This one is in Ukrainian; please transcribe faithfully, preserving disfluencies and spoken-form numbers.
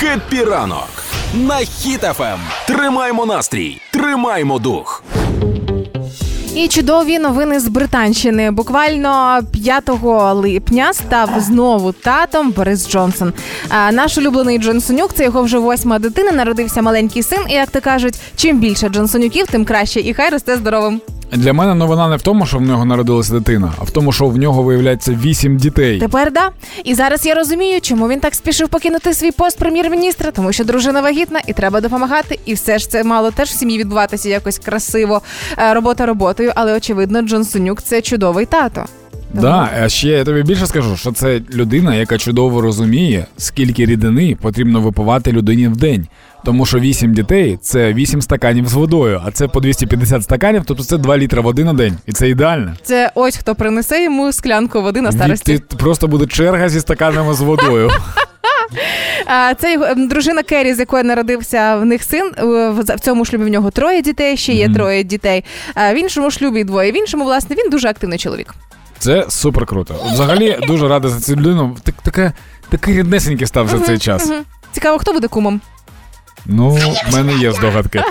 Хеппі ранок на Хіт-ФМ. Тримаймо настрій, тримаймо дух. І чудові новини з Британщини. Буквально п'ятого липня став знову татом Борис Джонсон. А наш улюблений Джонсонюк, це його вже восьма дитина, народився маленький син. І, як то кажуть, чим більше Джонсонюків, тим краще. І хай росте здоровим. Для мене новина не в тому, що в нього народилася дитина, а в тому, що в нього виявляється вісім дітей. Тепер да. І зараз я розумію, чому він так спішив покинути свій пост прем'єр-міністра, тому що дружина вагітна і треба допомагати. І все ж це мало теж в сім'ї відбуватися якось красиво. Робота роботою, але очевидно, Джонсонюк – це чудовий тато. Так, да, а ще я тобі більше скажу, що це людина, яка чудово розуміє, скільки рідини потрібно випивати людині в день. Тому що вісім дітей – це вісім стаканів з водою, а це по двісті п'ятдесят стаканів, тобто це два літри води на день. І це ідеально. Це ось хто принесе йому склянку води на старості. Ти просто буде черга зі стаканами з водою. Це його дружина Кері, з якої народився в них син. В цьому шлюбі в нього троє дітей, ще є mm. троє дітей. В іншому шлюбі двоє. В іншому, власне, він дуже активний чоловік. Це супер круто. Взагалі, дуже рада за цю людину. Так, таке, такий ріднесенький став за цей час. Цікаво, хто буде кумом? Ну, в мене є здогадки.